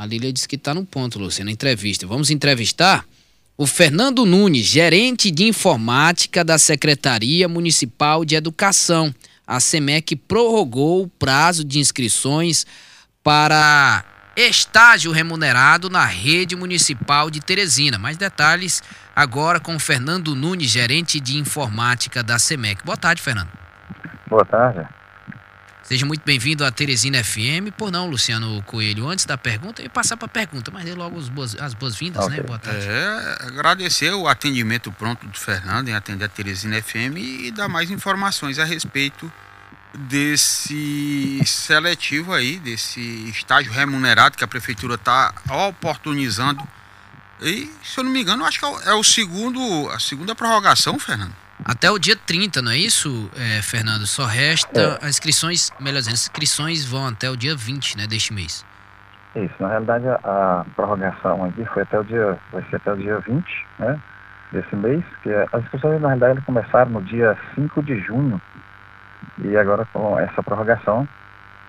A Lília disse que está no ponto, Luciano. Entrevista. Vamos entrevistar o Fernando Nunes, gerente de informática da Secretaria Municipal de Educação. A Semec prorrogou o prazo de inscrições para estágio remunerado na rede municipal de Teresina. Mais detalhes agora com o Fernando Nunes, gerente de informática da Semec. Boa tarde, Fernando. Boa tarde. Seja muito bem-vindo à Teresina FM. Por não, Luciano Coelho, antes da pergunta, eu ia passar para a pergunta, mas dê logo as boas-vindas, okay, né? Boa tarde. Agradecer o atendimento pronto do Fernando em atender a Teresina FM e dar mais informações a respeito desse seletivo aí, desse estágio remunerado que a Prefeitura está oportunizando. E, se eu não me engano, acho que é a segunda prorrogação, Fernando. Até o dia 30, não é isso, Fernando? Só resta as inscrições, melhor dizendo, as inscrições vão até o dia 20, né, deste mês. Isso, na realidade a prorrogação aqui vai ser até o dia 20, né, desse mês, que as inscrições na realidade começaram no dia 5 de junho e agora com essa prorrogação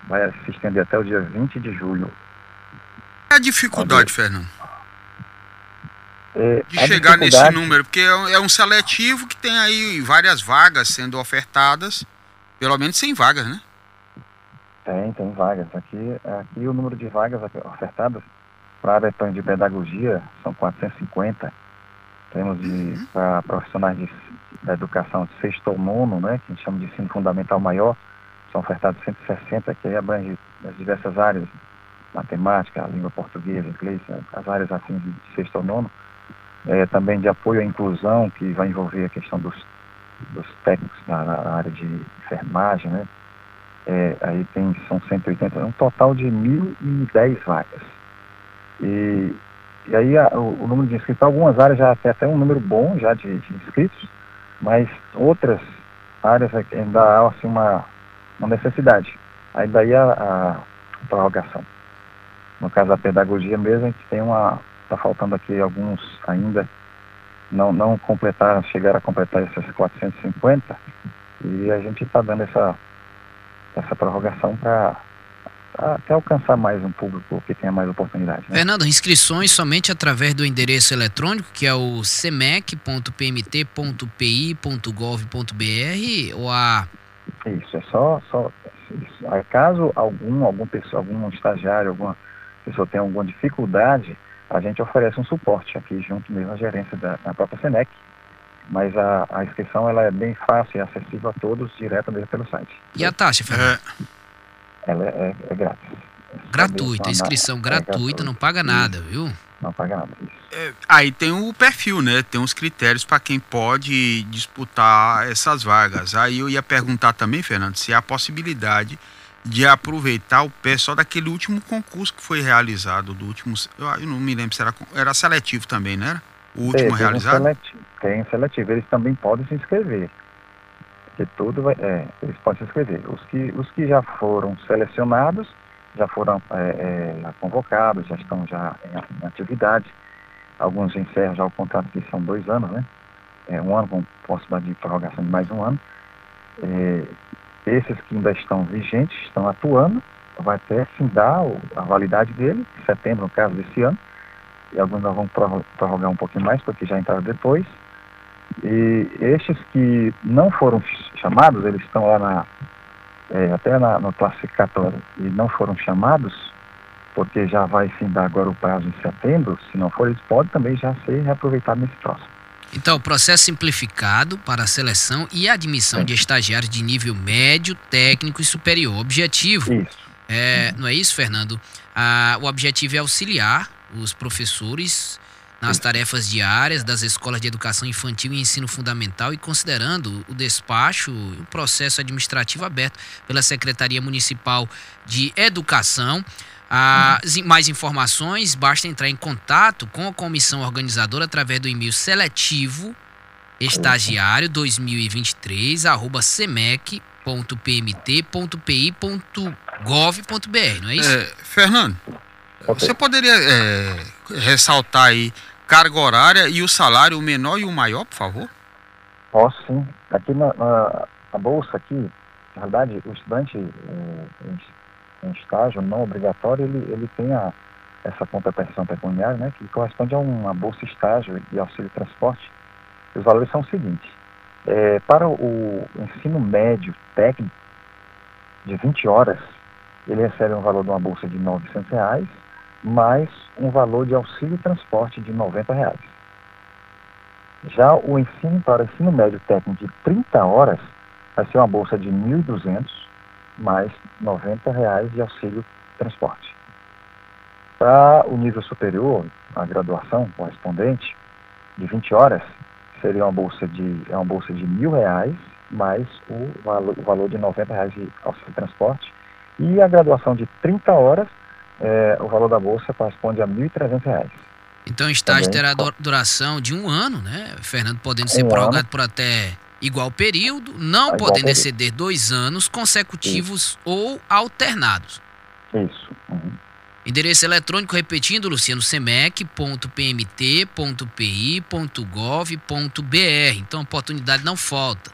vai se estender até o dia 20 de julho. É a dificuldade, Fernando? De chegar nesse número, porque é um seletivo que tem aí várias vagas sendo ofertadas, pelo menos 100 vagas, né? Tem vagas. Aqui o número de vagas ofertadas para a área de pedagogia são 450. Temos para profissionais da educação de sexto ou nono, né, que a gente chama de ensino fundamental maior, são ofertados 160, que aí abrange as diversas áreas, matemática, língua portuguesa, inglês, as áreas assim de sexto ou nono. Também de apoio à inclusão, que vai envolver a questão dos técnicos na área de enfermagem, né? Aí são 180, um total de 1.010 vagas. E aí o número de inscritos, algumas áreas já tem até um número bom já de inscritos, mas outras áreas ainda há assim, uma necessidade. Aí daí a prorrogação. No caso da pedagogia mesmo, a gente tem está faltando aqui alguns ainda não completaram, chegaram a completar essas 450 e a gente está dando essa prorrogação para até alcançar mais um público que tenha mais oportunidade, né? Fernando, inscrições somente através do endereço eletrônico que é o semec.pmt.pi.gov.br ou a... Isso, é só isso. Aí, caso algum estagiário, alguma pessoa tenha alguma dificuldade, a gente oferece um suporte aqui junto mesmo à gerência da própria Semec, mas a inscrição ela é bem fácil e acessível a todos, direto mesmo pelo site. E a taxa, Fernando? Ela é grátis. Gratuita, inscrição gratuita, não paga nada, viu? Não paga nada, isso. Aí tem o perfil, né? Tem os critérios para quem pode disputar essas vagas. Aí eu ia perguntar também, Fernando, se há possibilidade de aproveitar o pessoal daquele último concurso que foi realizado, eu não me lembro se era seletivo também, né? O último realizado? Tem seletivo, eles também podem se inscrever. Porque eles podem se inscrever. Os que já foram selecionados, já foram convocados, já estão já em atividade. Alguns encerram já o contrato, que são 2 anos, né? Um ano com possibilidade de prorrogação de mais um ano. Esses que ainda estão vigentes, estão atuando, vai até se dar a validade dele, em setembro, no caso desse ano, e alguns nós vamos prorrogar um pouquinho mais, porque já entraram depois. E estes que não foram chamados, eles estão lá no classificatório, e não foram chamados, porque já vai se dar agora o prazo em setembro, se não for, eles podem também já ser reaproveitados nesse próximo. Então, processo simplificado para a seleção e admissão de estagiários de nível médio, técnico e superior. Objetivo, não é isso, Fernando? O objetivo é auxiliar os professores nas tarefas diárias das escolas de educação infantil e ensino fundamental e considerando o despacho e o processo administrativo aberto pela Secretaria Municipal de Educação. Mais informações, basta entrar em contato com a comissão organizadora através do e-mail seletivo estagiário 2023 @ semec.pmt.pi.gov.br, não é isso? Fernando, você poderia ressaltar aí carga horária e o salário, o menor e o maior, por favor? Posso, sim. Aqui na bolsa, aqui, na verdade, o estudante em estágio não obrigatório, ele tem essa compensação pecuniária, né, que corresponde a uma bolsa estágio e auxílio transporte. Os valores são os seguintes. Para o ensino médio técnico de 20 horas, ele recebe um valor de uma bolsa de R$ 900, mais um valor de auxílio transporte de R$ 90. Já o ensino para o ensino médio técnico de 30 horas vai ser uma bolsa de R$ 1.200, mais R$ 90 de auxílio transporte. Para o nível superior, a graduação correspondente, de 20 horas, seria uma bolsa de R$ 1.000, mais o valor de R$ 90 de auxílio transporte. E a graduação de 30 horas, o valor da bolsa corresponde a R$ 1.300. Então, o estágio terá duração de um ano, né, Fernando? Podendo ser prorrogado por até igual período, não podendo exceder 2 anos consecutivos ou alternados. Isso. Uhum. Endereço eletrônico, repetindo, Luciano, semec.pmt.pi.gov.br. Então, oportunidade não falta.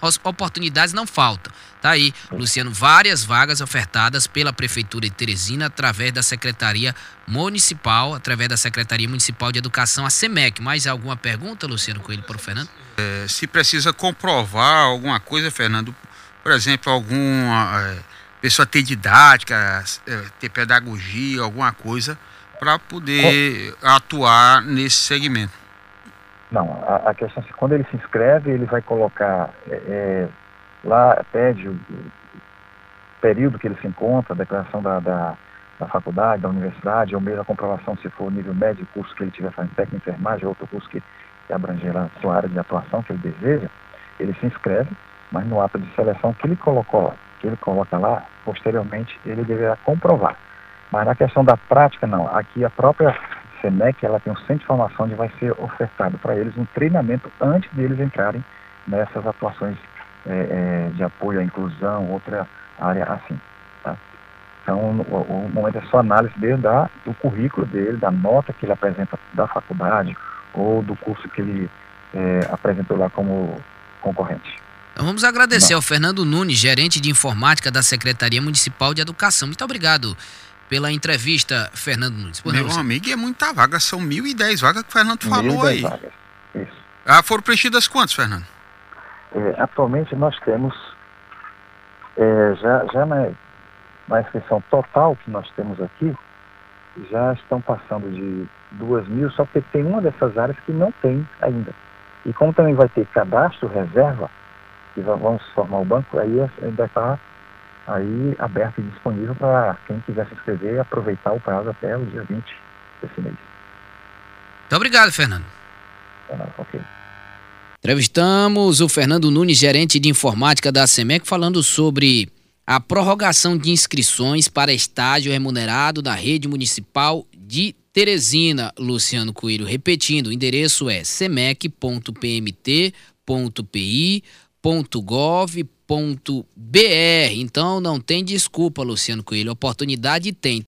As oportunidades não faltam. Tá aí, Luciano, várias vagas ofertadas pela Prefeitura de Teresina através da Secretaria Municipal de Educação, a SEMEC. Mais alguma pergunta, Luciano Coelho, para o Fernando? Se precisa comprovar alguma coisa, Fernando, por exemplo, alguma pessoa ter didática, ter pedagogia, alguma coisa, para poder atuar nesse segmento. Não, a questão é que quando ele se inscreve, ele vai colocar... Lá pede o período que ele se encontra, a declaração da faculdade, da universidade, ou mesmo a comprovação se for nível médio, curso que ele estiver fazendo, técnico, enfermagem, outro curso que abranger a sua área de atuação que ele deseja. Ele se inscreve, mas no ato de seleção que ele coloca lá, posteriormente ele deverá comprovar. Mas na questão da prática, não. Aqui a própria SEMEC, ela tem um centro de formação onde vai ser ofertado para eles um treinamento antes deles entrarem nessas atuações de apoio à inclusão, outra área assim, tá? Então, o momento é só análise dele do currículo dele, da nota que ele apresenta da faculdade ou do curso que ele apresentou lá como concorrente. Então, vamos agradecer ao Fernando Nunes, gerente de informática da Secretaria Municipal de Educação. Muito obrigado pela entrevista, Fernando Nunes. Meu amigo, é muita vaga, são 1.010 vagas que o Fernando falou aí. Vagas. Isso. Foram preenchidas quantas, Fernando? Atualmente nós temos, já na inscrição total que nós temos aqui, já estão passando de 2.000, só que tem uma dessas áreas que não tem ainda. E como também vai ter cadastro, reserva, que vamos formar o banco, aí ainda está aberto e disponível para quem quiser se inscrever e aproveitar o prazo até o dia 20 desse mês. Muito obrigado, Fernando. Ok. Entrevistamos o Fernando Nunes, gerente de informática da SEMEC, falando sobre a prorrogação de inscrições para estágio remunerado da rede municipal de Teresina. Luciano Coelho, repetindo, o endereço é semec.pmt.pi.gov.br. Então não tem desculpa, Luciano Coelho, oportunidade tem.